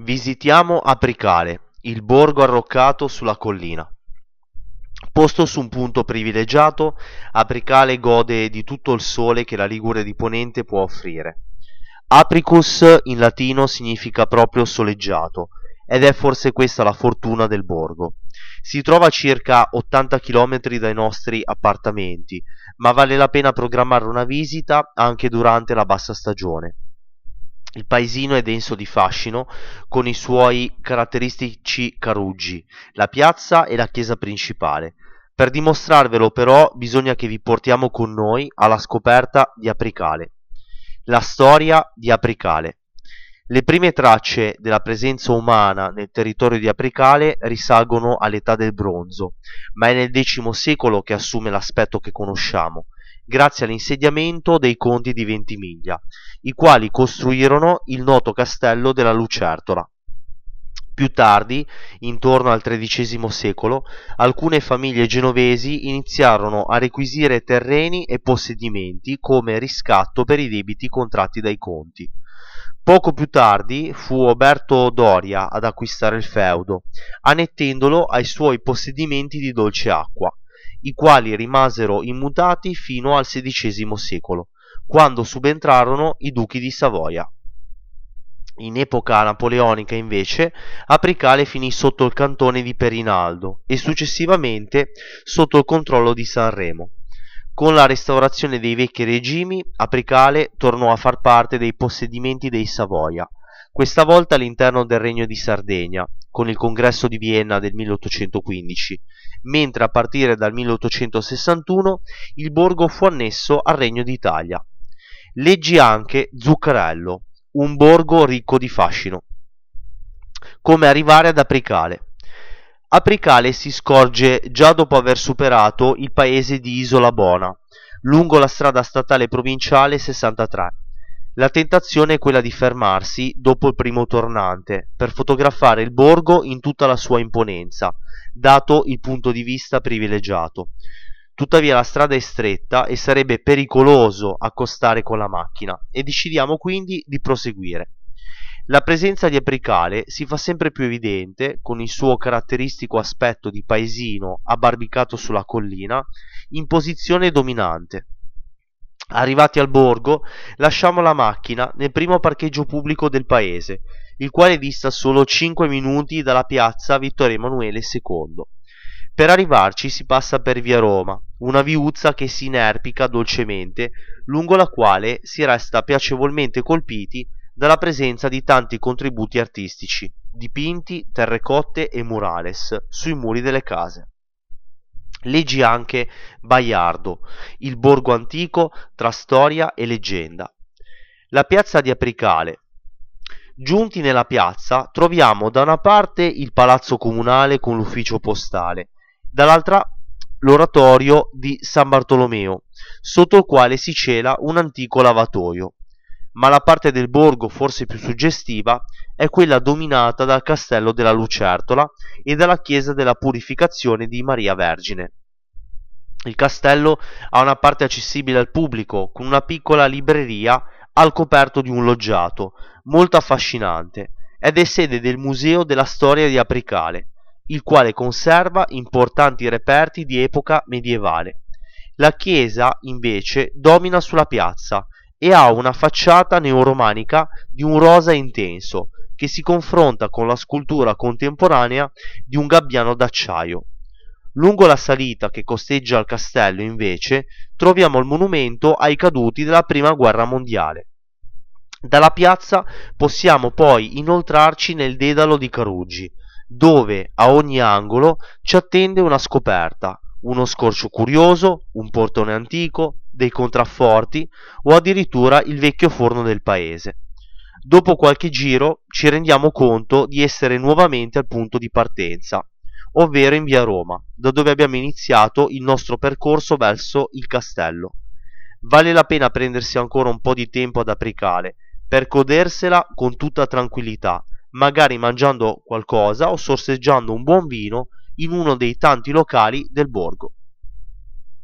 Visitiamo Apricale, il borgo arroccato sulla collina. Posto su un punto privilegiato, Apricale gode di tutto il sole che la Liguria di Ponente può offrire. Apricus in latino significa proprio soleggiato, ed è forse questa la fortuna del borgo. Si trova a circa 80 km dai nostri appartamenti, ma vale la pena programmare una visita anche durante la bassa stagione. Il paesino è denso di fascino, con i suoi caratteristici caruggi, la piazza e la chiesa principale. Per dimostrarvelo però bisogna che vi portiamo con noi alla scoperta di Apricale. La storia di Apricale. Le prime tracce della presenza umana nel territorio di Apricale risalgono all'età del bronzo, ma è nel X secolo che assume l'aspetto che conosciamo, grazie all'insediamento dei conti di Ventimiglia, i quali costruirono il noto castello della Lucertola. Più tardi, intorno al XIII secolo, alcune famiglie genovesi iniziarono a requisire terreni e possedimenti come riscatto per i debiti contratti dai conti. Poco più tardi fu Oberto Doria ad acquistare il feudo, annettendolo ai suoi possedimenti di Dolceacqua, i quali rimasero immutati fino al XVI secolo, quando subentrarono i duchi di Savoia. In epoca napoleonica, invece, Apricale finì sotto il cantone di Perinaldo e successivamente sotto il controllo di Sanremo. Con la restaurazione dei vecchi regimi, Apricale tornò a far parte dei possedimenti dei Savoia, questa volta all'interno del Regno di Sardegna, con il Congresso di Vienna del 1815, mentre a partire dal 1861 il borgo fu annesso al Regno d'Italia. Leggi anche Zuccarello, un borgo ricco di fascino. Come arrivare ad Apricale? Apricale si scorge già dopo aver superato il paese di Isola Bona, lungo la strada statale provinciale 63. La tentazione è quella di fermarsi dopo il primo tornante, per fotografare il borgo in tutta la sua imponenza, dato il punto di vista privilegiato. Tuttavia la strada è stretta e sarebbe pericoloso accostare con la macchina, e decidiamo quindi di proseguire. La presenza di Apricale si fa sempre più evidente con il suo caratteristico aspetto di paesino abbarbicato sulla collina in posizione dominante. Arrivati al borgo, lasciamo la macchina nel primo parcheggio pubblico del paese, il quale dista solo 5 minuti dalla piazza Vittorio Emanuele II. Per arrivarci si passa per via Roma, una viuzza che si inerpica dolcemente, lungo la quale si resta piacevolmente colpiti dalla presenza di tanti contributi artistici, dipinti, terrecotte e murales sui muri delle case. Leggi anche Baiardo, il borgo antico tra storia e leggenda. La piazza di Apricale. Giunti nella piazza troviamo da una parte il palazzo comunale con l'ufficio postale, dall'altra l'oratorio di San Bartolomeo, sotto il quale si cela un antico lavatoio. Ma la parte del borgo forse più suggestiva è quella dominata dal castello della Lucertola e dalla chiesa della Purificazione di Maria Vergine. Il castello ha una parte accessibile al pubblico, con una piccola libreria al coperto di un loggiato, molto affascinante, ed è sede del Museo della Storia di Apricale, il quale conserva importanti reperti di epoca medievale. La chiesa, invece, domina sulla piazza, e ha una facciata neoromanica di un rosa intenso che si confronta con la scultura contemporanea di un gabbiano d'acciaio. Lungo la salita che costeggia il castello, invece, troviamo il monumento ai caduti della Prima Guerra Mondiale. Dalla piazza possiamo poi inoltrarci nel dedalo di Caruggi, dove a ogni angolo ci attende una scoperta, uno scorcio curioso, un portone antico, dei contrafforti o addirittura il vecchio forno del paese. Dopo qualche giro ci rendiamo conto di essere nuovamente al punto di partenza, ovvero in via Roma, da dove abbiamo iniziato il nostro percorso verso il castello. Vale la pena prendersi ancora un po' di tempo ad Apricale, per godersela con tutta tranquillità, magari mangiando qualcosa o sorseggiando un buon vino in uno dei tanti locali del borgo.